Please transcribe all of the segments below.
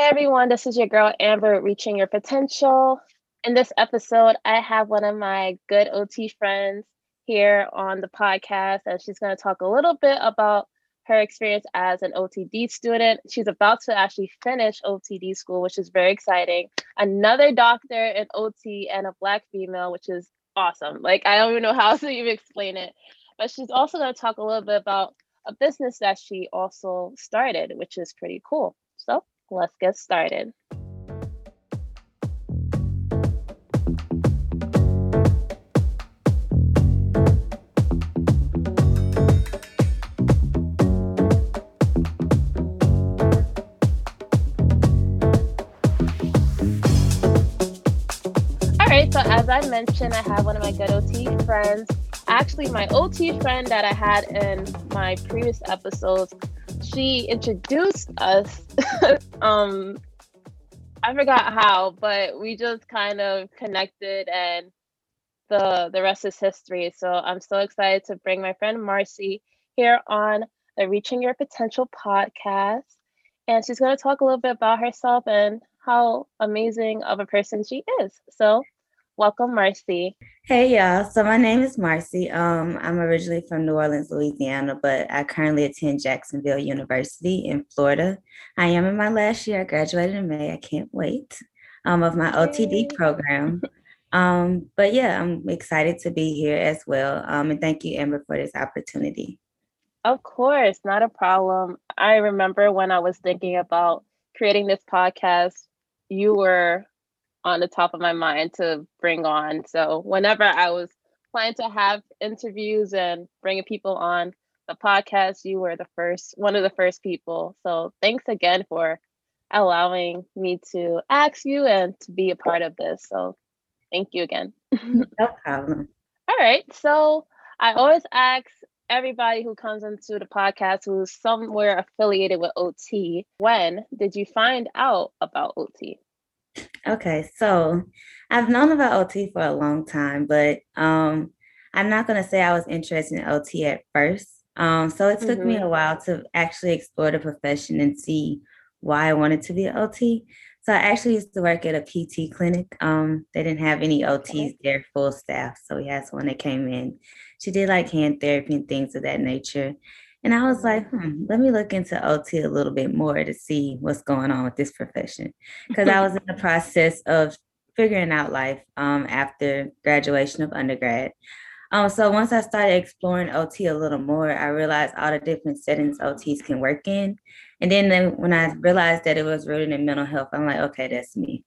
Hey everyone, this is your girl Amber, Reaching Your Potential. In this episode, I have one of my good OT friends here on the podcast, and she's going to talk a little bit about her experience as an OTD student. She's about to actually finish OTD school, which is very exciting. Another doctor in OT and a Black female, which is awesome. Like, I don't even know how to even explain it. But she's also going to talk a little bit about a business that she also started, which is pretty cool. So let's get started. All right, so as I mentioned, I have one of my good OT friends. Actually, my OT friend that I had in my previous episodes, she introduced us. I forgot how, but we just kind of connected, and the rest is history. So I'm so excited to bring my friend Marcy here on the Reaching Your Potential podcast. And she's going to talk a little bit about herself and how amazing of a person she is. So welcome, Marcy. Hey, y'all. So my name is Marcy. I'm originally from New Orleans, Louisiana, but I currently attend Jacksonville University in Florida. I am in my last year. I graduated in May. I can't wait of my OTD program. But yeah, I'm excited to be here as well. And thank you, Amber, for this opportunity. Of course, not a problem. I remember when I was thinking about creating this podcast, you were on the top of my mind to bring on. So whenever I was planning to have interviews and bringing people on the podcast, you were one of the first people. So thanks again for allowing me to ask you and to be a part of this. So thank you again. No problem. All right. So I always ask everybody who comes into the podcast who's somewhere affiliated with OT, when did you find out about OT? Okay, so I've known about OT for a long time, but I'm not going to say I was interested in OT at first. So it took me a while to actually explore the profession and see why I wanted to be an OT. So I actually used to work at a PT clinic. They didn't have any OTs there, full staff. So we had someone that came in. She did like hand therapy and things of that nature. And I was like, let me look into OT a little bit more to see what's going on with this profession. Because I was in the process of figuring out life after graduation of undergrad. So once I started exploring OT a little more, I realized all the different settings OTs can work in. And then when I realized that it was rooted in mental health, I'm like, okay, that's me.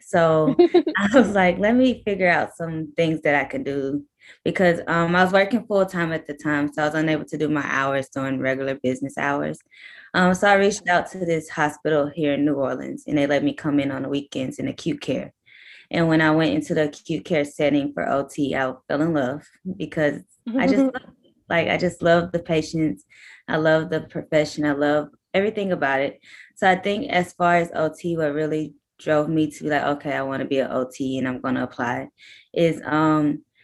So I was like, let me figure out some things that I can do, because I was working full time at the time. So I was unable to do my hours during regular business hours. So I reached out to this hospital here in New Orleans, and they let me come in on the weekends in acute care. And when I went into the acute care setting for OT, I fell in love, because I just love the patients. I love the profession. I love everything about it. So I think as far as OT, what really drove me to be like, okay, I want to be an OT and I'm going to apply, is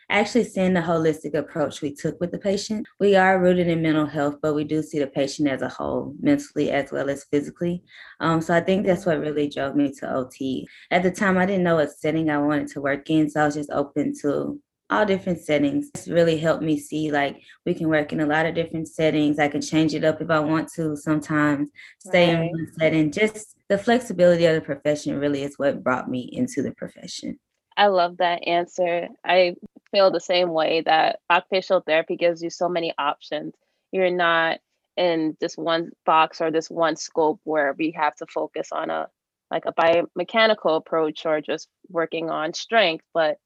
actually seeing the holistic approach we took with the patient. We are rooted in mental health, but we do see the patient as a whole, mentally as well as physically. So I think that's what really drove me to OT. At the time, I didn't know what setting I wanted to work in, so I was just open to all different settings. It's really helped me see, like, we can work in a lot of different settings. I can change it up if I want to sometimes, stay in one setting. Just the flexibility of the profession really is what brought me into the profession. I love that answer. I feel the same way, that occupational therapy gives you so many options. You're not in this one box or this one scope where we have to focus on a biomechanical approach or just working on strength. But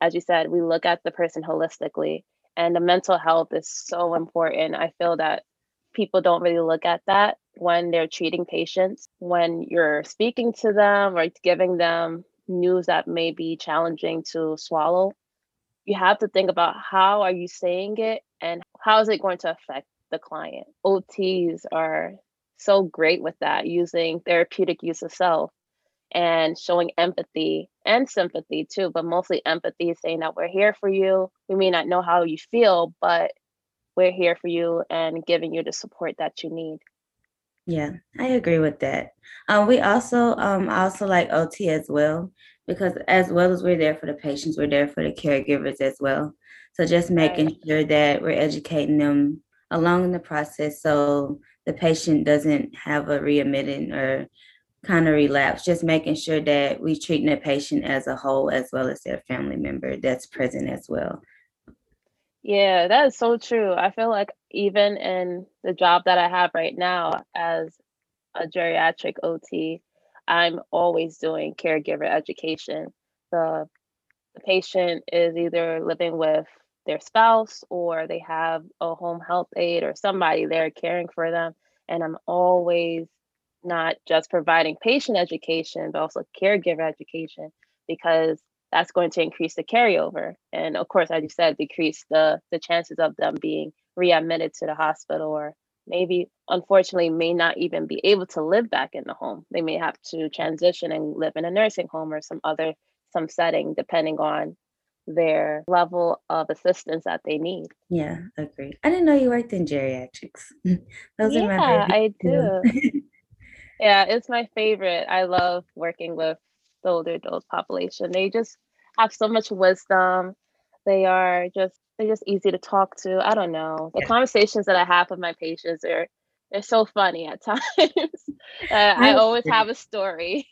as you said, we look at the person holistically, and the mental health is so important. I feel that people don't really look at that when they're treating patients. When you're speaking to them or giving them news that may be challenging to swallow, you have to think about how are you saying it and how is it going to affect the client. OTs are so great with that, using therapeutic use of self and showing empathy and sympathy too, but mostly empathy is saying that we're here for you. We may not know how you feel, but we're here for you and giving you the support that you need. Yeah, I agree with that. We also also like OT as well, because as well as we're there for the patients, we're there for the caregivers as well. So just making sure that we're educating them along in the process so the patient doesn't have a readmitting or kind of relapse, just making sure that we treat the patient as a whole as well as their family member that's present as well. Yeah, that is so true. I feel like even in the job that I have right now as a geriatric OT, I'm always doing caregiver education. The patient is either living with their spouse or they have a home health aide or somebody there caring for them. And I'm always not just providing patient education, but also caregiver education, because that's going to increase the carryover. And of course, as you said, decrease the chances of them being readmitted to the hospital, or maybe, unfortunately, may not even be able to live back in the home. They may have to transition and live in a nursing home or some setting, depending on their level of assistance that they need. Yeah, agreed. I didn't know you worked in geriatrics. Those are my babies, I do. Yeah, it's my favorite. I love working with the older adult population. They just have so much wisdom. They're just easy to talk to. I don't know. The conversations that I have with my patients they're so funny at times. I always have a story.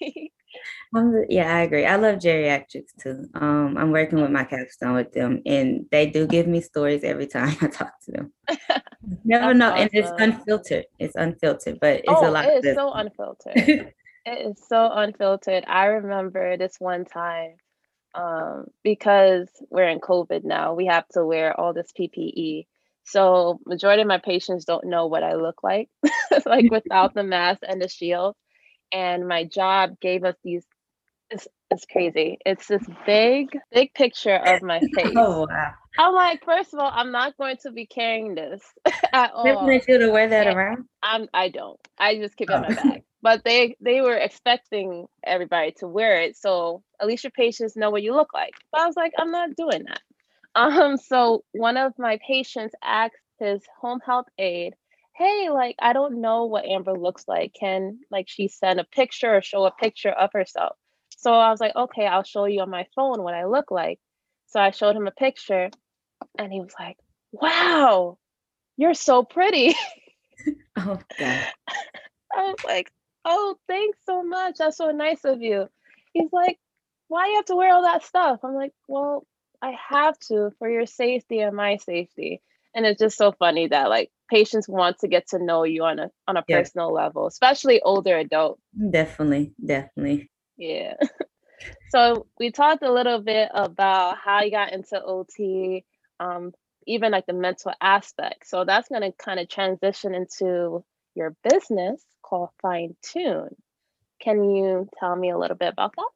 Yeah, I agree. I love geriatrics too. I'm working with my capstone with them, and they do give me stories every time I talk to them. Never know. Awesome. And it's unfiltered. But it's a lot. It is so unfiltered. I remember this one time, because we're in COVID now, we have to wear all this PPE. So majority of my patients don't know what I look like, like without the mask and the shield. And my job gave us these, it's crazy. It's this big picture of my face. Oh, wow. I'm like, first of all, I'm not going to be carrying this at all. Didn't they do to wear that around? I don't. I just keep it in my bag. But they were expecting everybody to wear it. So at least your patients know what you look like. But I was like, I'm not doing that. So one of my patients asked his home health aide, hey, like, I don't know what Amber looks like. Can she send a picture or show a picture of herself? So I was like, okay, I'll show you on my phone what I look like. So I showed him a picture and he was like, wow, you're so pretty. Oh, God. I was like, oh, thanks so much. That's so nice of you. He's like, why do you have to wear all that stuff? I'm like, well, I have to for your safety and my safety. And it's just so funny that patients want to get to know you on a personal level, especially older adults. Definitely. Yeah. So we talked a little bit about how you got into OT, even the mental aspect. So that's going to kind of transition into your business called Fine Tune. Can you tell me a little bit about that?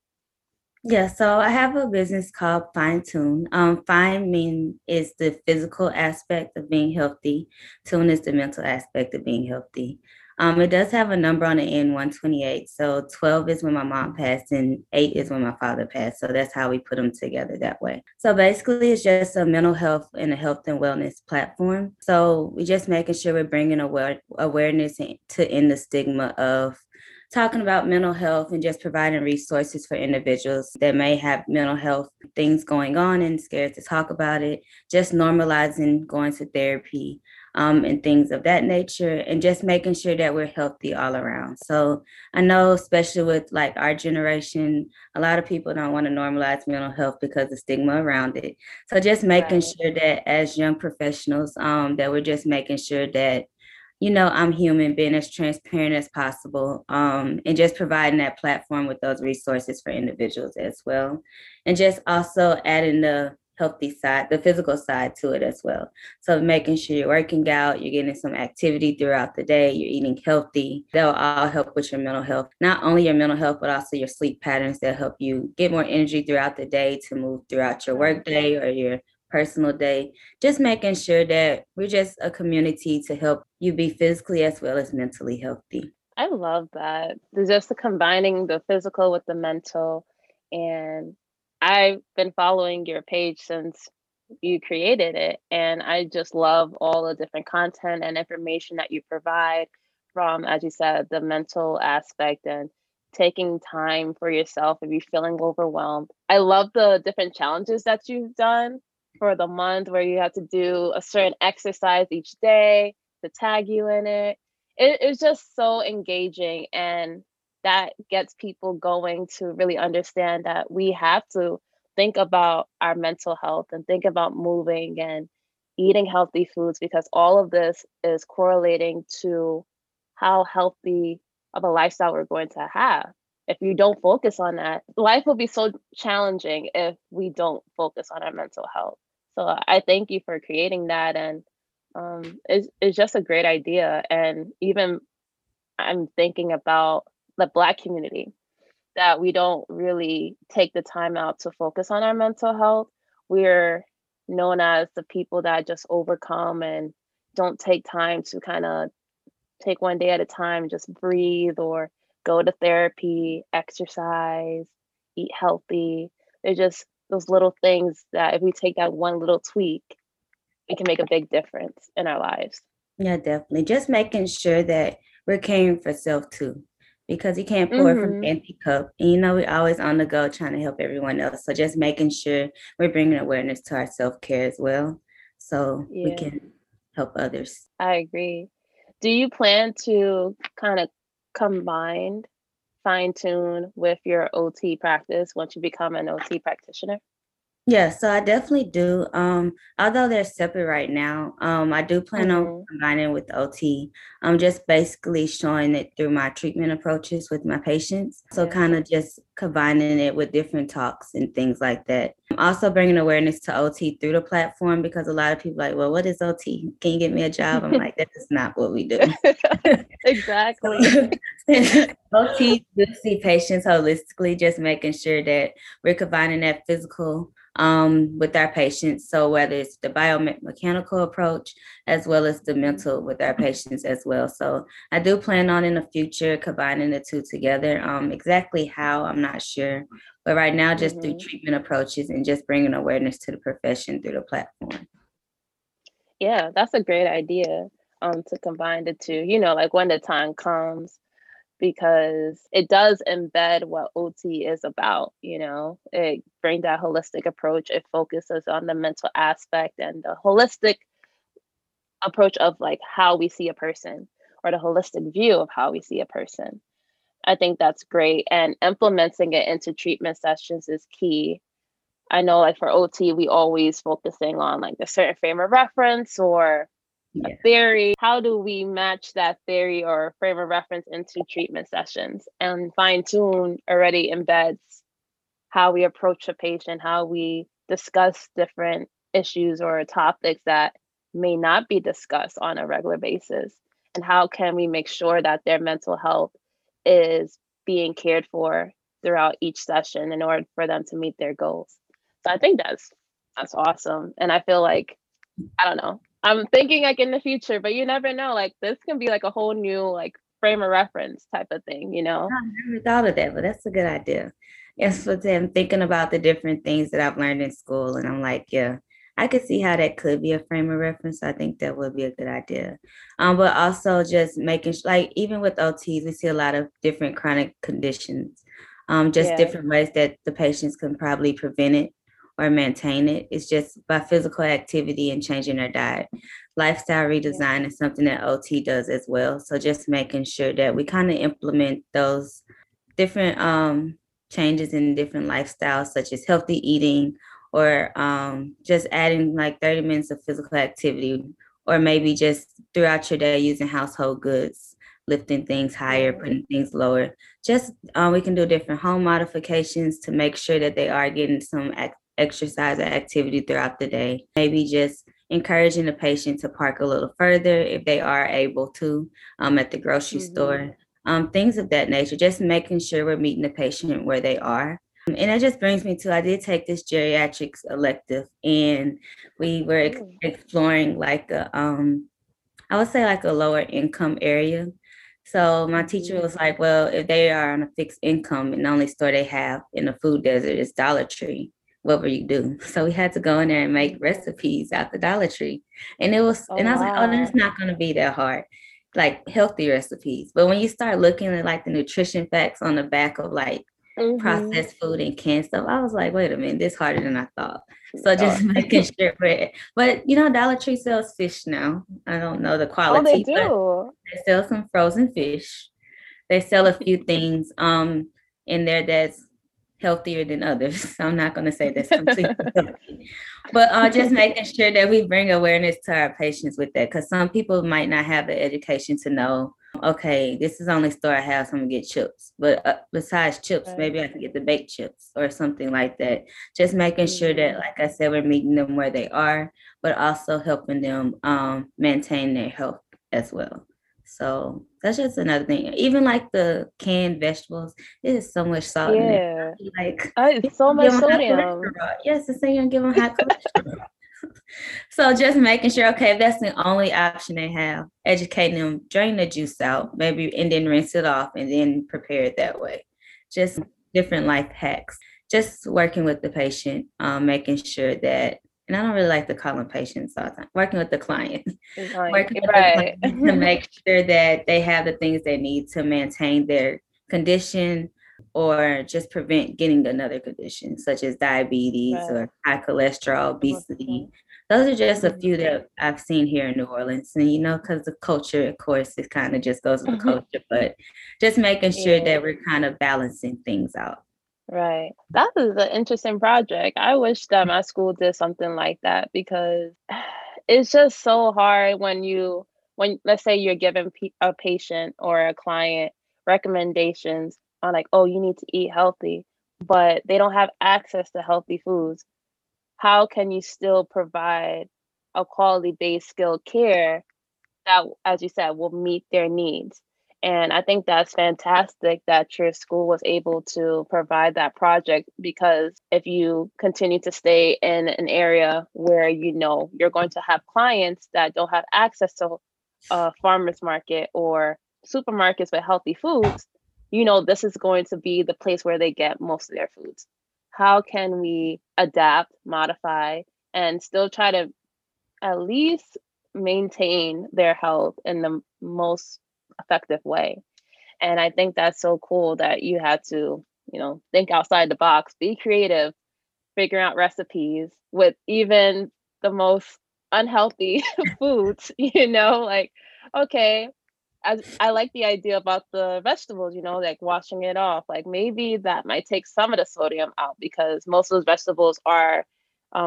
Yeah, so I have a business called Fine Tune. Fine is the physical aspect of being healthy. Tune is the mental aspect of being healthy. It does have a number on the end, 128. So 12 is when my mom passed and 8 is when my father passed. So that's how we put them together that way. So basically, it's just a mental health and a health and wellness platform. So we're just making sure we're bringing awareness to end the stigma of talking about mental health and just providing resources for individuals that may have mental health things going on and scared to talk about it, just normalizing going to therapy and things of that nature, and just making sure that we're healthy all around. So I know, especially with our generation, a lot of people don't want to normalize mental health because of the stigma around it. So just making sure that as young professionals, that we're just making sure that, I'm human, being as transparent as possible, and just providing that platform with those resources for individuals as well. And just also adding the healthy side, the physical side to it as well. So making sure you're working out, you're getting some activity throughout the day, you're eating healthy. That'll all help with your mental health, not only your mental health, but also your sleep patterns that help you get more energy throughout the day to move throughout your work day or your personal day, just making sure that we're just a community to help you be physically as well as mentally healthy. I love that. There's just the combining the physical with the mental. And I've been following your page since you created it. And I just love all the different content and information that you provide from, as you said, the mental aspect and taking time for yourself if you're feeling overwhelmed. I love the different challenges that you've done for the month where you have to do a certain exercise each day to tag you in it. It's just so engaging, and that gets people going to really understand that we have to think about our mental health and think about moving and eating healthy foods, because all of this is correlating to how healthy of a lifestyle we're going to have. If you don't focus on that, life will be so challenging if we don't focus on our mental health. So I thank you for creating that. And it's just a great idea. And even I'm thinking about the Black community, that we don't really take the time out to focus on our mental health. We're known as the people that just overcome and don't take time to kind of take one day at a time, just breathe or go to therapy, exercise, eat healthy. They're just those little things that if we take that one little tweak, it can make a big difference in our lives. Yeah, definitely. Just making sure that we're caring for self too, because you can't pour from an empty cup. And you know, we're always on the go trying to help everyone else. So just making sure we're bringing awareness to our self-care as well, so we can help others. I agree. Do you plan to kind of combine Fine Tune with your OT practice once you become an OT practitioner? Yeah, so I definitely do. Although they're separate right now, I do plan on combining with OT. I'm just basically showing it through my treatment approaches with my patients. So kind of just combining it with different talks and things like that. I'm also bringing awareness to OT through the platform, because a lot of people are like, well, what is OT? Can you get me a job? I'm like, that is not what we do. Exactly. OT do see patients holistically, just making sure that we're combining that physical with our patients. So whether it's the biomechanical approach as well as the mental with our patients as well. So I do plan on in the future combining the two together. Exactly how, I'm not sure, but right now just through treatment approaches and just bringing awareness to the profession through the platform. Yeah, that's a great idea, to combine the two, you know, like when the time comes, because it does embed what OT is about, you know. It brings that holistic approach. It focuses on the mental aspect and the holistic approach of like how we see a person, or the holistic view of how we see a person. I think that's great. And implementing it into treatment sessions is key. I know like for OT, we always focusing on like a certain frame of reference or a theory. How do we match that theory or frame of reference into treatment sessions? And Fine Tune already embeds how we approach a patient, how we discuss different issues or topics that may not be discussed on a regular basis. And how can we make sure that their mental health is being cared for throughout each session in order for them to meet their goals? So I think that's awesome. And I feel like, I don't know, I'm thinking like in the future, but you never know, like this can be like a whole new like frame of reference type of thing, you know? I never thought of that, but that's a good idea. Yes, I'm thinking about the different things that I've learned in school, and I'm like, yeah, I could see how that could be a frame of reference. I think that would be a good idea. But also just making, like even with OTs, we see a lot of different chronic conditions, just different ways that the patients can probably prevent it or maintain it. It's just by physical activity and changing their diet. Lifestyle redesign is something that OT does as well. So just making sure that we kind of implement those different changes in different lifestyles, such as healthy eating, or just adding like 30 minutes of physical activity, or maybe just throughout your day using household goods, lifting things higher, putting things lower. Just we can do different home modifications to make sure that they are getting some exercise or activity throughout the day. Maybe just encouraging the patient to park a little further if they are able to, at the grocery store, things of that nature, just making sure we're meeting the patient where they are. And that just brings me to, I did take this geriatrics elective, and we were exploring like a, I would say like a lower income area. So my teacher was like, well, if they are on a fixed income and the only store they have in the food desert is Dollar Tree, what will you do? So we had to go in there and make recipes out the Dollar Tree. And it was, and I was like, oh, that's not going to be that hard. like healthy recipes. But when you start looking at like the nutrition facts on the back of like processed food and canned stuff, I was like, wait a minute, this is harder than I thought. So just making sure. But, you know, Dollar Tree sells fish now. I don't know the quality. Oh, they do. They sell some frozen fish. They sell a few things in there that's healthier than others. I'm not going to say that's completely healthy. But just making sure that we bring awareness to our patients with that, because some people might not have the education to know, okay, this is the only store I have, so I'm going to get chips. But besides chips, maybe I can get the baked chips or something like that. Just making sure that, like I said, we're meeting them where they are, but also helping them maintain their health as well. So that's just another thing. Even like the canned vegetables, it is so much salt in it. Like it's so much sodium. Yes, it's so you don't give them high cholesterol. So just making sure, okay, if that's the only option they have, educating them, drain the juice out, maybe, and then rinse it off and then prepare it that way. Just different life hacks. Just working with the patient, making sure that, and I don't really like to call them patients all the time, working with the client, working with the client to make sure that they have the things they need to maintain their condition or just prevent getting another condition, such as diabetes or high cholesterol, obesity. Those are just a few that I've seen here in New Orleans. And, you know, because the culture, of course, it kind of just goes with the culture, but just making sure that we're kind of balancing things out. Right. That is an interesting project. I wish that my school did something like that, because it's just so hard when you, when let's say you're giving a patient or a client recommendations on like, oh, you need to eat healthy, but they don't have access to healthy foods. How can you still provide a quality-based skilled care that, as you said, will meet their needs? And I think that's fantastic that your school was able to provide that project, because if you continue to stay in an area where, you know, you're going to have clients that don't have access to a farmer's market or supermarkets with healthy foods, you know, this is going to be the place where they get most of their foods. How can we adapt, modify, and still try to at least maintain their health in the most effective way? And I think that's so cool that you had to, you know, think outside the box, be creative, figure out recipes with even the most unhealthy foods, you know, like, okay, I like the idea about the vegetables, you know, like washing it off, like maybe that might take some of the sodium out, because most of those vegetables are,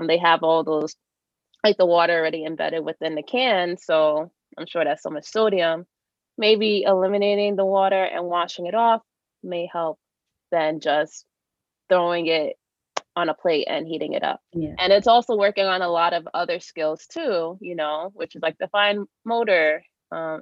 they have all those, like the water already embedded within the can. So I'm sure that's so much sodium. Maybe eliminating the water and washing it off may help than just throwing it on a plate and heating it up. Yeah. And it's also working on a lot of other skills too, you know, which is like the fine motor,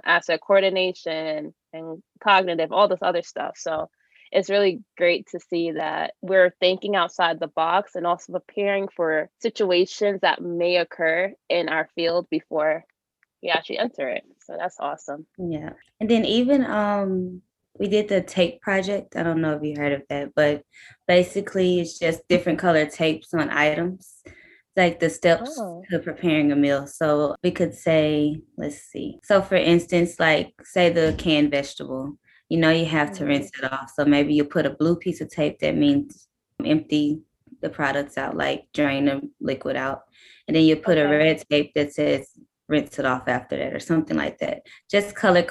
asset coordination and cognitive, all this other stuff. So it's really great to see that we're thinking outside the box and also preparing for situations that may occur in our field before we actually enter it. So that's awesome. Yeah. And then even we did the tape project. I don't know if you heard of that, but basically it's just different color tapes on items, like the steps to preparing a meal. So we could say, let's see. So for instance, like say the canned vegetable, you know, you have to rinse it off. So maybe you put a blue piece of tape that means empty the products out, like drain the liquid out. And then you put a red tape that says rinse it off after that, or something like that. Just color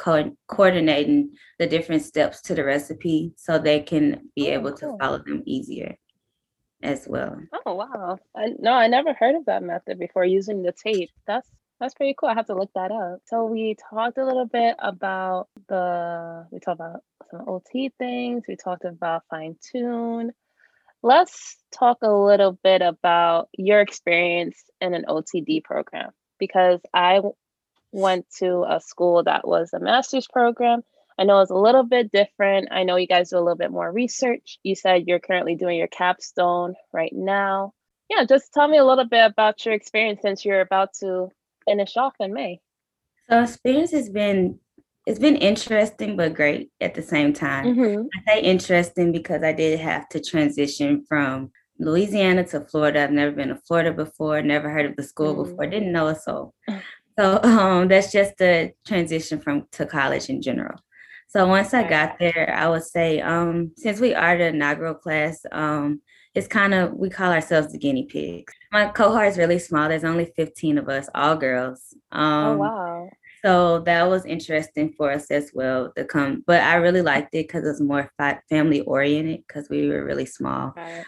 coordinating the different steps to the recipe so they can be able to follow them easier as well. Oh, wow. I never heard of that method before, using the tape. That's pretty cool. I have to look that up. So we talked a little bit about we talked about some OT things. We talked about fine tune. Let's talk a little bit about your experience in an OTD program, because I went to a school that was a master's program. I know it's a little bit different. I know you guys do a little bit more research. You said you're currently doing your capstone right now. Yeah, just tell me a little bit about your experience since you're about to finish off in May. So experience has been, it's been interesting, but great at the same time. I say interesting because I did have to transition from Louisiana to Florida. I've never been to Florida before, never heard of the school before, didn't know a soul. So that's just the transition to college in general. So once I got there, I would say, since we are the inaugural class, it's kind of, we call ourselves the guinea pigs. My cohort is really small. There's only 15 of us, all girls. Oh, wow. So that was interesting for us as well to come. But I really liked it because it was more family oriented because we were really small. Right.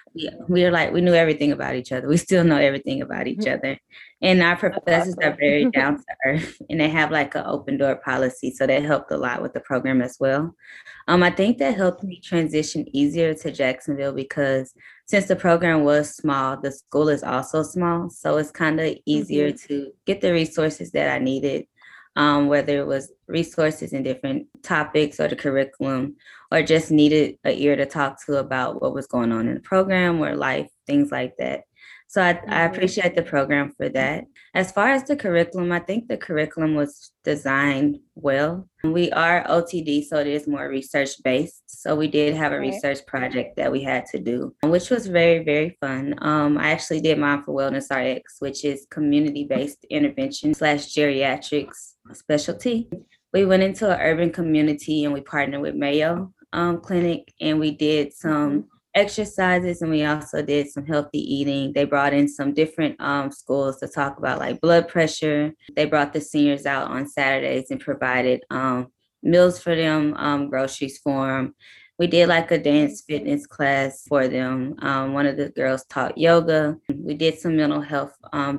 We were like, we knew everything about each other. We still know everything about each other. And our professors are very down to earth and they have like an open door policy. So that helped a lot with the program as well. I think that helped me transition easier to Jacksonville because since the program was small, the school is also small. So it's kind of easier to get the resources that I needed. Whether it was resources in different topics or the curriculum, or just needed an ear to talk to about what was going on in the program or life, things like that. So I appreciate the program for that. As far as the curriculum, I think the curriculum was designed well. We are OTD, so it is more research-based. So we did have a research project that we had to do, which was very, very fun. I actually did mine for Wellness Rx, which is community-based intervention / geriatrics specialty. We went into an urban community and we partnered with Mayo Clinic, and we did some exercises and we also did some healthy eating. They brought in some different schools to talk about like blood pressure. They brought the seniors out on Saturdays and provided meals for them, groceries for them. We did like a dance fitness class for them. One of the girls taught yoga. We did some mental health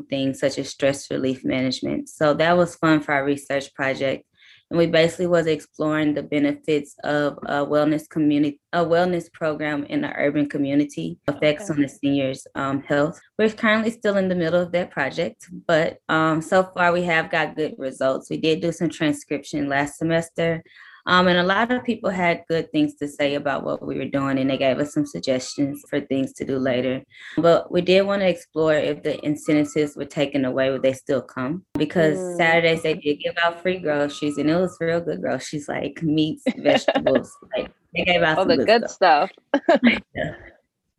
things such as stress relief management. So that was fun for our research project. And we basically was exploring the benefits of a wellness program in the urban community, effects on the seniors' health. We're currently still in the middle of that project, but so far we have got good results. We did do some transcription last semester, and a lot of people had good things to say about what we were doing, and they gave us some suggestions for things to do later. But we did want to explore if the incentives were taken away, would they still come? Because Saturdays they did give out free groceries, and it was real good groceries, like meats, vegetables. Like they gave out all the good stuff.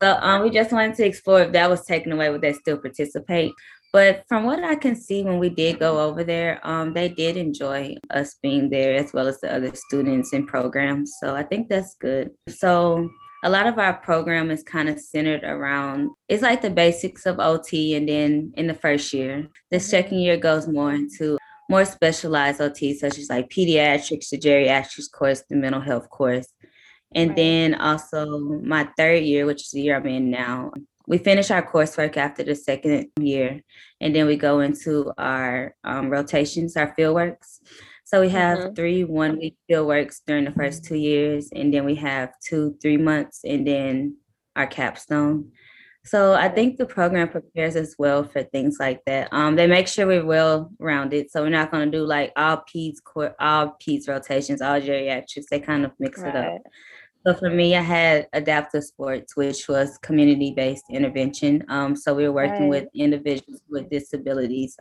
So we just wanted to explore if that was taken away, would they still participate? But from what I can see, when we did go over there, they did enjoy us being there as well as the other students and programs. So I think that's good. So a lot of our program is kind of centered around, it's like the basics of OT. And then in the first year, the second year goes more into more specialized OT, such as like pediatrics, the geriatrics course, the mental health course. And then also my third year, which is the year I'm in now, we finish our coursework after the second year, and then we go into our rotations, our fieldworks. So we have 3 one-week fieldworks during the first 2 years, and then we have 2 3-month, and then our capstone. So I think the program prepares us well for things like that. They make sure we're well-rounded, so we're not going to do like all peds rotations, all geriatrics. They kind of mix it up. So for me, I had adaptive sports, which was community-based intervention. So we were working with individuals with disabilities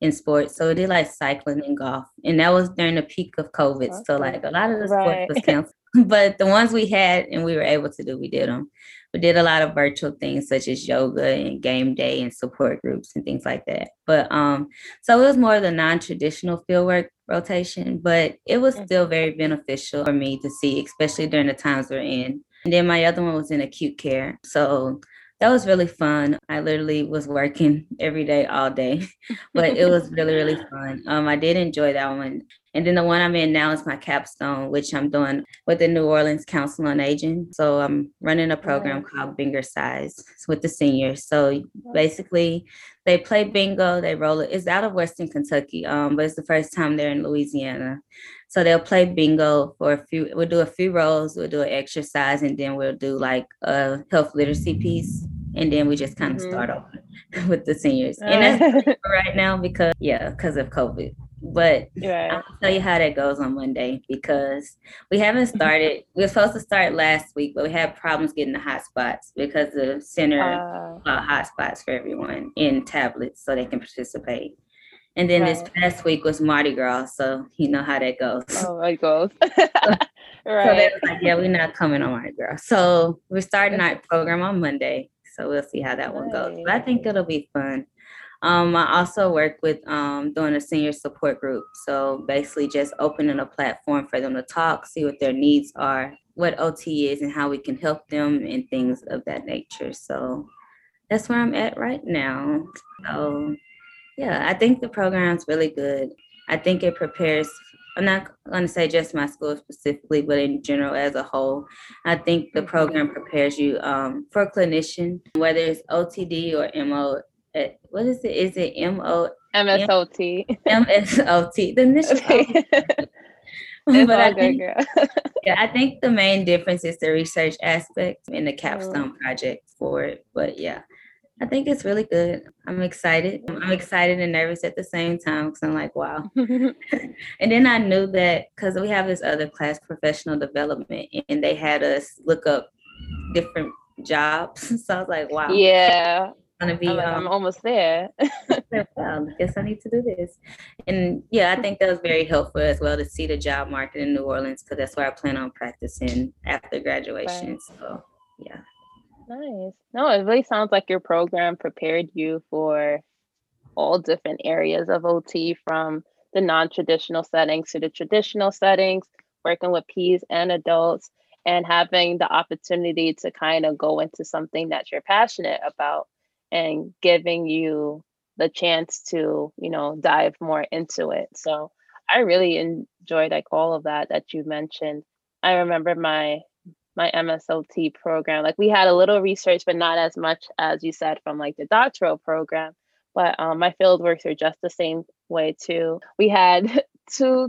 in sports. So we did like cycling and golf. And that was during the peak of COVID. Okay. So like a lot of the sports was canceled. But the ones we had and we were able to do, we did them. We did a lot of virtual things such as yoga and game day and support groups and things like that. But so it was more of the non-traditional fieldwork rotation, but it was still very beneficial for me to see, especially during the times we're in. And then my other one was in acute care. So that was really fun. I literally was working every day, all day, but it was really, really fun. I did enjoy that one. And then the one I'm in now is my capstone, which I'm doing with the New Orleans Council on Aging. So I'm running a program called Binger Size with the seniors. So basically they play bingo, they roll it. It's out of Western Kentucky, but it's the first time they're in Louisiana. So they'll play bingo for we'll do a few rolls, we'll do an exercise, and then we'll do like a health literacy piece. And then we just kind of start over with the seniors. And that's right now because of COVID. But I'll tell you how that goes on Monday because we haven't started. We were supposed to start last week, but we had problems getting the hotspots because the center hotspots for everyone in tablets so they can participate. And then this past week was Mardi Gras, so you know how that goes. Oh, my goes. So they were like, we're not coming on Mardi Gras. So we're starting our program on Monday. So we'll see how that one goes. But I think it'll be fun. I also work with doing a senior support group. So basically just opening a platform for them to talk, see what their needs are, what OT is and how we can help them and things of that nature. So that's where I'm at right now. So yeah, I think the program's really good. I think it prepares, I'm not going to say just my school specifically, but in general as a whole, I think the program prepares you for a clinician, whether it's OTD or MO. What is it? Is it MO? MSOT. MSOT. The initial. Okay. It's but all I think, good, girl. Yeah, I think the main difference is the research aspect and the capstone project for it. But yeah, I think it's really good. I'm excited and nervous at the same time because I'm like, wow. And then I knew that because we have this other class, professional development, and they had us look up different jobs. So I was like, wow. Yeah. I'm almost there. Wow, guess I need to do this. And yeah, I think that was very helpful as well to see the job market in New Orleans because that's where I plan on practicing after graduation. Right. So yeah. Nice. No, it really sounds like your program prepared you for all different areas of OT, from the non-traditional settings to the traditional settings, working with Ps and adults, and having the opportunity to kind of go into something that you're passionate about and giving you the chance to, you know, dive more into it. So I really enjoyed like all of that you mentioned. I remember my MSOT program, like we had a little research, but not as much as you said from like the doctoral program, but my field works are just the same way too. We had two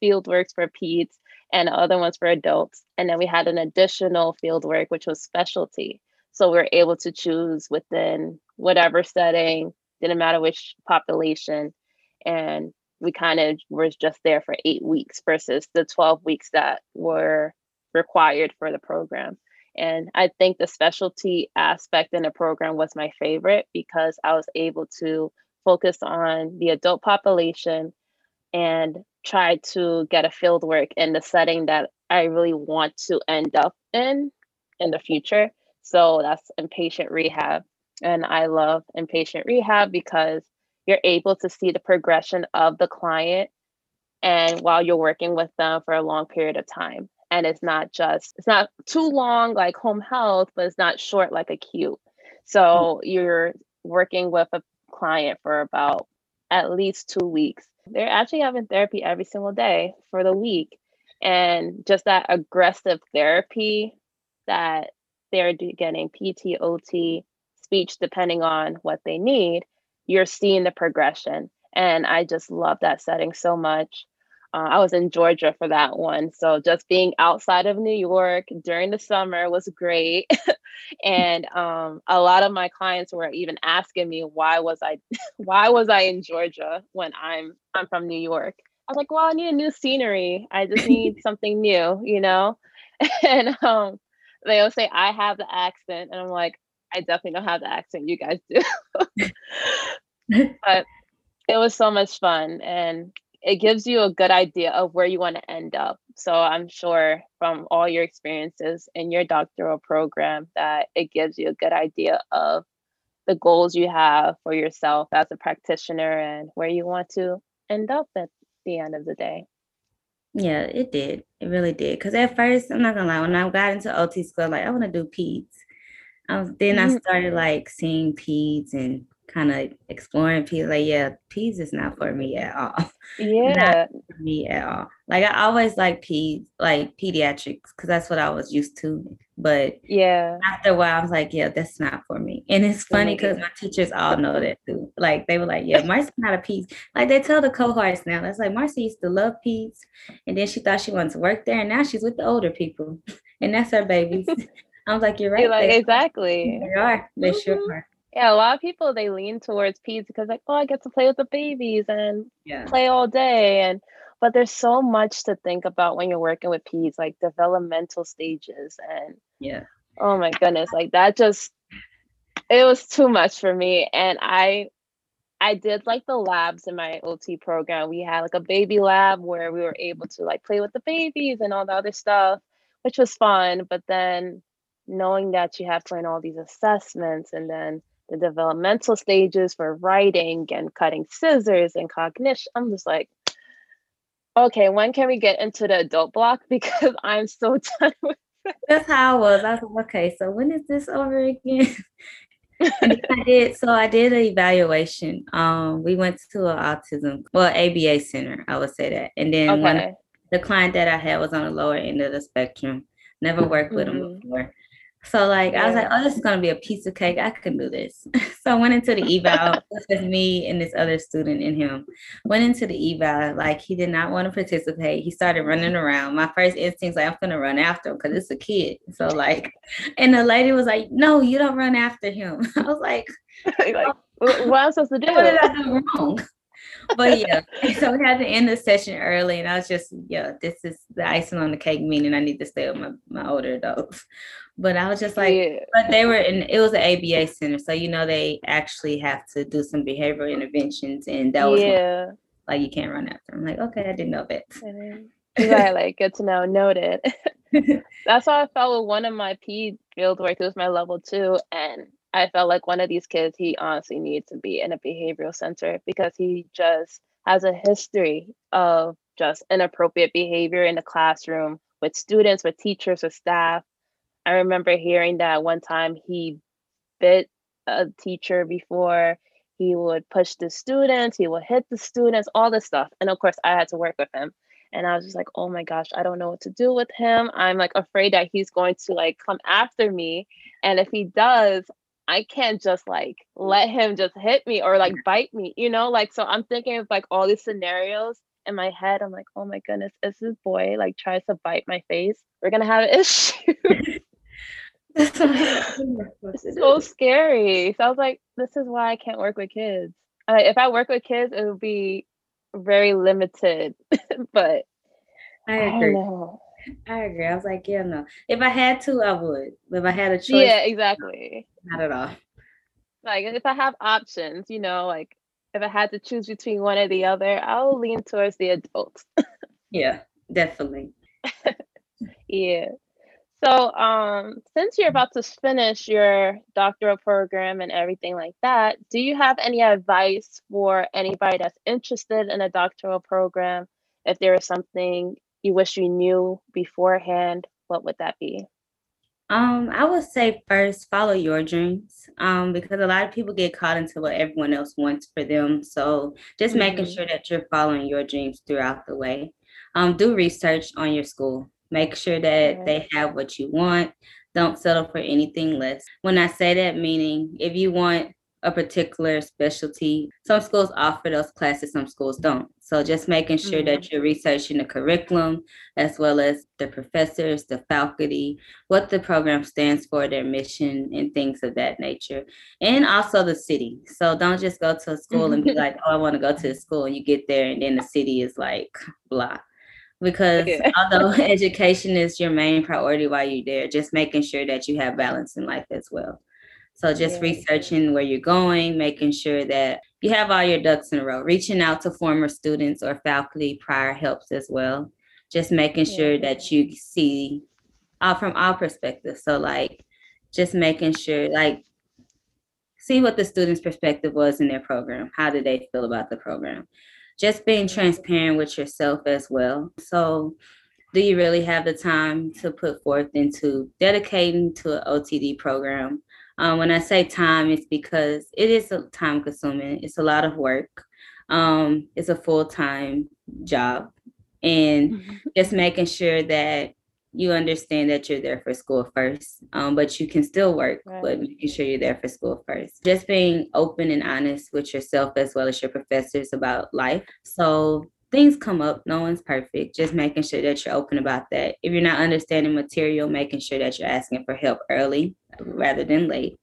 field works for peds and the other ones for adults. And then we had an additional field work, which was specialty. So we're able to choose within whatever setting, didn't matter which population. And we kind of were just there for 8 weeks versus the 12 weeks that were required for the program. And I think the specialty aspect in the program was my favorite because I was able to focus on the adult population and try to get a field work in the setting that I really want to end up in the future. So that's inpatient rehab. And I love inpatient rehab because you're able to see the progression of the client and while you're working with them for a long period of time. And it's not too long like home health, but it's not short like acute. So you're working with a client for about at least 2 weeks. They're actually having therapy every single day for the week. And just that aggressive therapy that they're getting, PT, OT, speech, depending on what they need, you're seeing the progression. And I just love that setting so much. I was in Georgia for that one. So just being outside of New York during the summer was great. And a lot of my clients were even asking me, why was I in Georgia when I'm from New York? I was like, well, I need a new scenery. I just need something new, you know? And they will say, I have the accent. And I'm like, I definitely don't have the accent. You guys do. But it was so much fun. And it gives you a good idea of where you want to end up. So I'm sure from all your experiences in your doctoral program that it gives you a good idea of the goals you have for yourself as a practitioner and where you want to end up at the end of the day. Yeah, it did. It really did. Because at first, I'm not going to lie, when I got into OT school, like, I want to do peds. I started, like, seeing peds and kind of exploring peds. Like, yeah, peds is not for me at all. Yeah. Not for me at all. Like, I always liked peds, like, pediatrics, because that's what I was used to. But yeah, after a while, I was like, yeah, that's not for me. And it's funny because my teachers all know that, too. Like, they were like, yeah, Marcy's not a peds. Like, they tell the cohorts now. That's like, Marcy used to love peds, and then she thought she wanted to work there, and now she's with the older people, and that's her babies. I was like, you're right. You're like, exactly. They are. They sure are. Yeah, a lot of people, they lean towards peds because, like, oh, I get to play with the babies and play all day. But there's so much to think about when you're working with peds, like developmental stages and oh my goodness, like that just, it was too much for me. And I did like the labs in my OT program. We had like a baby lab where we were able to like play with the babies and all the other stuff, which was fun. But then knowing that you have to learn all these assessments and then the developmental stages for writing and cutting scissors and cognition. I'm just like, okay, when can we get into the adult block? Because I'm so done with it. That's how I was. I was like, okay, so when is this over again? And I did an evaluation. We went to an autism, ABA center, I would say that. And then the client that I had was on the lower end of the spectrum. Never worked with them before. So I was like, oh, this is going to be a piece of cake. I can do this. So I went into the eval. This is me and this other student and him. Went into the eval. He did not want to participate. He started running around. My first instinct was I'm going to run after him because it's a kid. So and the lady was like, no, you don't run after him. I was like, what am I supposed to do? What did I do wrong? But so we had to end the session early, and I was just, this is the icing on the cake, meaning I need to stay with my older adults. But I was just like, but they were in, it was an ABA center, so they actually have to do some behavioral interventions, and that was you can't run after them. Okay, I didn't know that. Good to know, noted. That's how I felt with one of my P field work. It was my level 2, and I felt like one of these kids, he honestly needs to be in a behavioral center because he just has a history of just inappropriate behavior in the classroom with students, with teachers, with staff. I remember hearing that one time he bit a teacher before, he would push the students, he would hit the students, all this stuff. And of course I had to work with him. And I was just like, oh my gosh, I don't know what to do with him. I'm afraid that he's going to come after me. And if he does, I can't just let him just hit me or bite me, so I'm thinking of all these scenarios in my head. I'm like, oh my goodness, if this boy tries to bite my face, we're going to have an issue. This is so scary. So I was like, this is why I can't work with kids. If I work with kids, it would be very limited, but I agree. I agree. I was like, no. If I had to, I would. If I had a choice. Yeah, exactly. Not at all. If I have options, if I had to choose between one or the other, I'll lean towards the adults. Yeah, definitely. Yeah. So, since you're about to finish your doctoral program and everything like that, do you have any advice for anybody that's interested in a doctoral program? If there is something you wish you knew beforehand, what would that be? I would say first, follow your dreams, because a lot of people get caught into what everyone else wants for them. So just making sure that you're following your dreams throughout the way. Do research on your school. Make sure that they have what you want. Don't settle for anything less. When I say that, meaning if you want a particular specialty, some schools offer those classes, some schools don't. So just making sure that you're researching the curriculum, as well as the professors, the faculty, what the program stands for, their mission, and things of that nature. And also the city. So don't just go to a school and be like, oh, I want to go to the school, and you get there and then the city is blah. Because although education is your main priority while you're there, just making sure that you have balance in life as well. So just researching where you're going, making sure that you have all your ducks in a row, reaching out to former students or faculty prior helps as well. Just making sure that you see from all perspectives. So just making sure, see what the student's perspective was in their program. How did they feel about the program? Just being transparent with yourself as well. So do you really have the time to put forth into dedicating to an OTD program? When I say time, it's because it is time consuming. It's a lot of work. It's a full-time job. And just making sure that you understand that you're there for school first, but you can still work, but making sure you're there for school first. Just being open and honest with yourself as well as your professors about life. So things come up. No one's perfect. Just making sure that you're open about that. If you're not understanding material, making sure that you're asking for help early rather than late,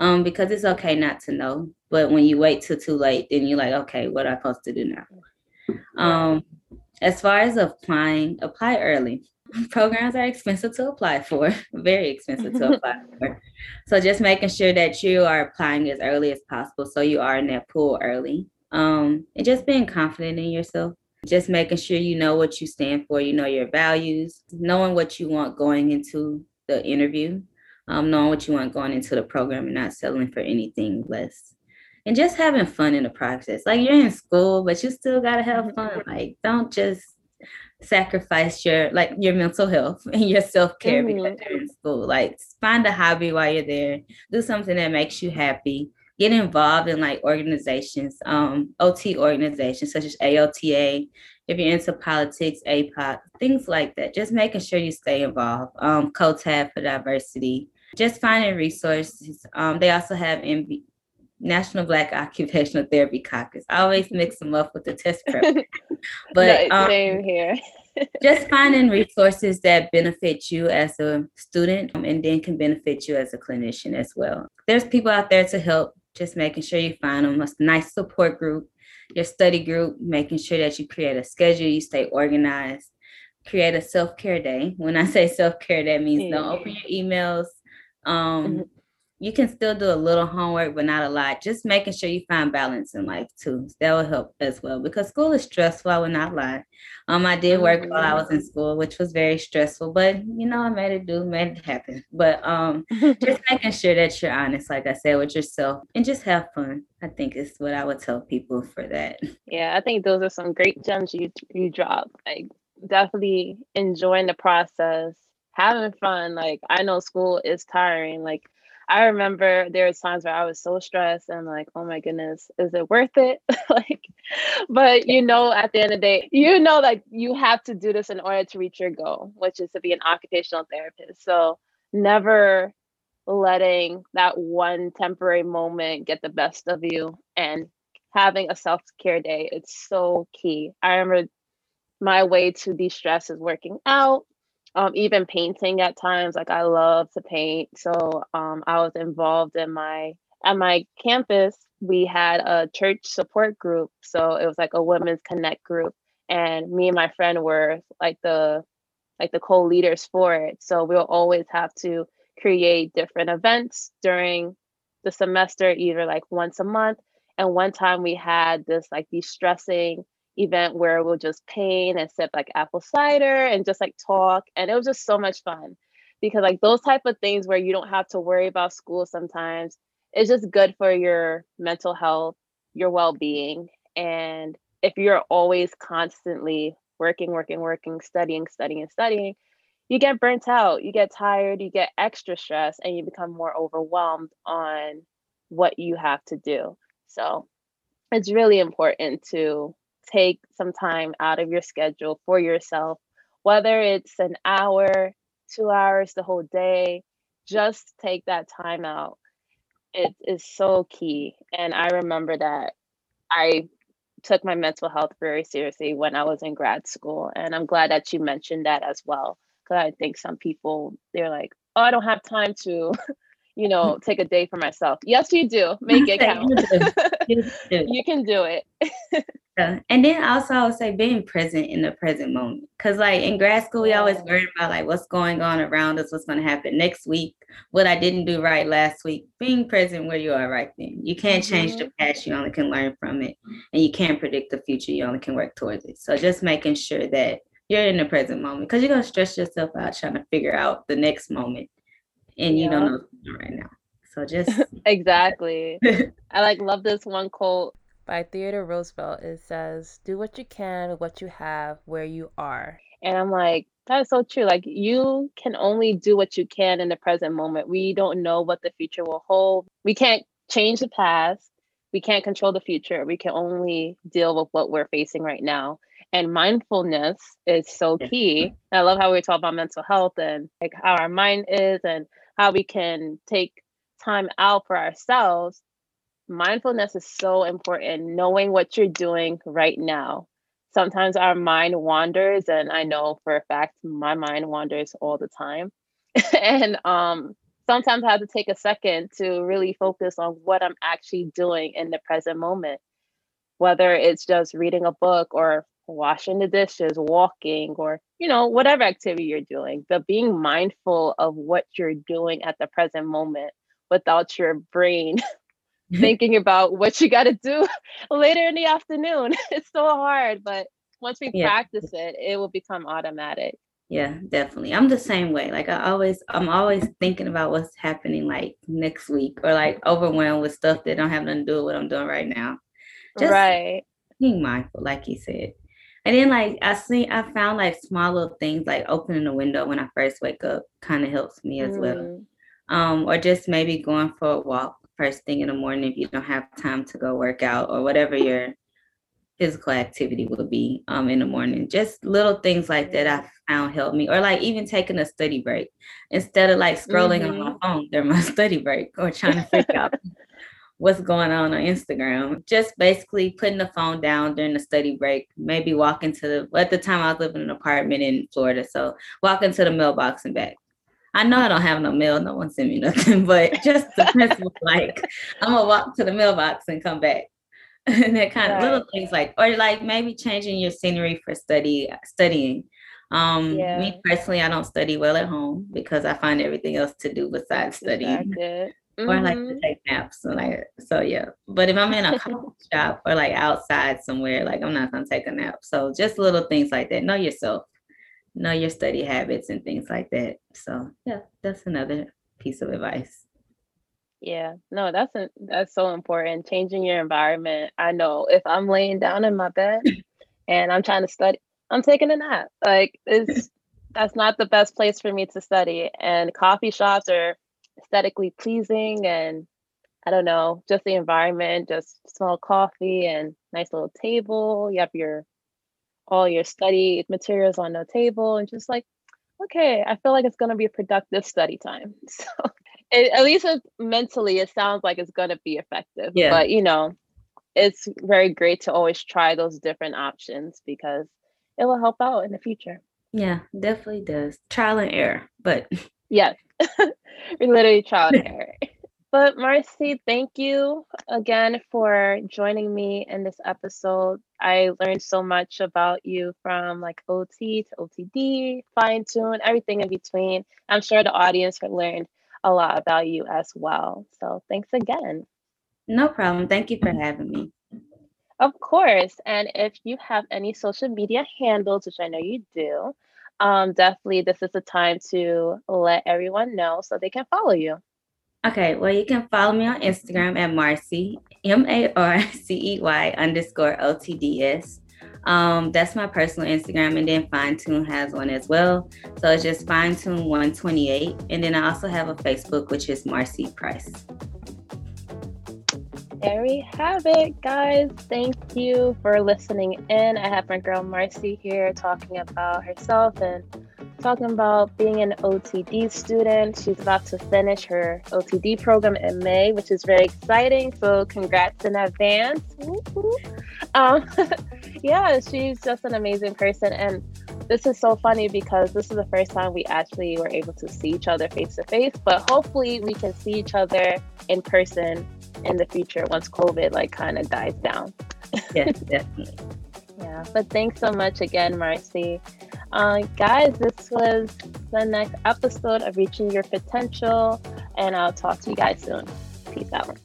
because it's okay not to know. But when you wait till too late, then you're like, okay, what am I supposed to do now? As far as applying, apply early. Programs are expensive to apply for, very expensive to apply for. So just making sure that you are applying as early as possible so you are in that pool early. And just being confident in yourself. Just making sure you know what you stand for, you know your values, knowing what you want going into the interview. knowing what you want going into the program and not settling for anything less. And just having fun in the process. Like, you're in school, but you still got to have fun. Like, don't just sacrifice your mental health and your self-care because you're in school. Like, find a hobby while you're there. Do something that makes you happy. Get involved in, like, organizations, OT organizations, such as AOTA. If you're into politics, APOC, things like that. Just making sure you stay involved. COTAB for diversity. Just finding resources. They also have National Black Occupational Therapy Caucus. I always mix them up with the test prep. But same here. Just finding resources that benefit you as a student and then can benefit you as a clinician as well. There's people out there to help, just making sure you find them. A nice support group, your study group, making sure that you create a schedule, you stay organized, create a self-care day. When I say self-care, that means don't open your emails. You can still do a little homework, but not a lot. Just making sure you find balance in life too. That will help as well, because school is stressful. I will not lie. I did work while I was in school, which was very stressful, but I made it happen. But just making sure that you're honest, like I said, with yourself, and just have fun. I think is what I would tell people for that. Yeah, I think those are some great gems you dropped. Like, definitely enjoying the process, having fun. Like, I know school is tiring. Like, I remember there were times where I was so stressed and like, oh my goodness, is it worth it? Like, but at the end of the day, like, you have to do this in order to reach your goal, which is to be an occupational therapist. So never letting that one temporary moment get the best of you, and having a self-care day. It's so key. I remember my way to de-stress is working out. Even painting at times. Like, I love to paint. So I was involved in at my campus, we had a church support group. So it was like a women's connect group. And me and my friend were like the co-leaders for it. So we'll always have to create different events during the semester, either like once a month. And one time we had this like de-stressing event where we'll just paint and sip like apple cider and just like talk. And it was just so much fun, because like those type of things where you don't have to worry about school sometimes, it's just good for your mental health, your well-being. And if you're always constantly working, studying, you get burnt out, you get tired, you get extra stress, and you become more overwhelmed on what you have to do. So it's really important to take some time out of your schedule for yourself, whether it's an hour, 2 hours, the whole day. Just take that time out. It is so key. And I remember that I took my mental health very seriously when I was in grad school. And I'm glad that you mentioned that as well, because I think some people, they're like, oh, I don't have time to take a day for myself. Yes, you do. Make it count. You can do it. And then also I would say being present in the present moment. Because like in grad school, we always worry about like what's going on around us, what's going to happen next week, what I didn't do right last week. Being present where you are right then. You can't change the past. You only can learn from it. And you can't predict the future. You only can work towards it. So just making sure that you're in the present moment, because you're going to stress yourself out trying to figure out the next moment. And you don't know what's going on right now. So just. Exactly. I love this one quote by Theodore Roosevelt. It says, do what you can, what you have, where you are. And I'm like, that's so true. Like, you can only do what you can in the present moment. We don't know what the future will hold. We can't change the past. We can't control the future. We can only deal with what we're facing right now. And mindfulness is so key. And I love how we talk about mental health and like how our mind is and how we can take time out for ourselves. Mindfulness is so important, knowing what you're doing right now. Sometimes our mind wanders, and I know for a fact my mind wanders all the time. And sometimes I have to take a second to really focus on what I'm actually doing in the present moment, whether it's just reading a book or washing the dishes, walking, or, whatever activity you're doing, but being mindful of what you're doing at the present moment without your brain thinking about what you got to do later in the afternoon. It's so hard, but once we practice it, it will become automatic. Yeah, definitely. I'm the same way. Like I'm always thinking about what's happening like next week, or like overwhelmed with stuff that don't have nothing to do with what I'm doing right now. Just right. Being mindful, like you said. And then like I found like small little things like opening the window when I first wake up kind of helps me as well. Or just maybe going for a walk first thing in the morning if you don't have time to go work out or whatever your physical activity would be in the morning. Just little things like that I found help me. Or like even taking a study break instead of like scrolling on my phone during my study break or trying to figure out what's going on Instagram. Just basically putting the phone down during the study break, maybe walking to at the time I was living in an apartment in Florida. So walking to the mailbox and back. I know I don't have no mail. No one sent me nothing, but just the principle, like I'm gonna walk to the mailbox and come back. And that kind of little things like, or like maybe changing your scenery for studying. Me personally, I don't study well at home because I find everything else to do besides studying. Or I like to take naps. And but if I'm in a coffee shop or like outside somewhere, like I'm not gonna take a nap. So just little things like that. Know yourself. Know your study habits and things like that. So yeah, that's another piece of advice. Yeah, no, that's so important. Changing your environment. I know if I'm laying down in my bed and I'm trying to study, I'm taking a nap. Like that's not the best place for me to study. And coffee shops are aesthetically pleasing, and I don't know, just the environment, just small coffee and nice little table. You have all your study materials on the table and just like, okay, I feel like it's going to be a productive study time. So at least mentally, it sounds like it's going to be effective. Yeah. But, it's very great to always try those different options because it will help out in the future. Yeah, definitely does. Trial and error, but. Yes, literally trial and error. But Marcy, thank you again for joining me in this episode. I learned so much about you from like OT to OTD, fine tune, everything in between. I'm sure the audience learned a lot about you as well. So thanks again. No problem. Thank you for having me. Of course. And if you have any social media handles, which I know you do, definitely this is the time to let everyone know so they can follow you. Okay, well, you can follow me on Instagram at Marcy, MARCEY_OTDS. That's my personal Instagram, and then Fine Tune has one as well. So it's just Fine Tune 128. And then I also have a Facebook, which is Marcy Price. There we have it, guys. Thank you for listening in. I have my girl Marcy here talking about herself and talking about being an OTD student. She's about to finish her OTD program in May, which is very exciting. So congrats in advance. Yeah, she's just an amazing person. And this is so funny because this is the first time we actually were able to see each other face to face. But hopefully we can see each other in person in the future once COVID kind of dies down. Yes, definitely. Yeah, but thanks so much again, Marcy. Guys, this was the next episode of Reaching Your Potential, and I'll talk to you guys soon. Peace out.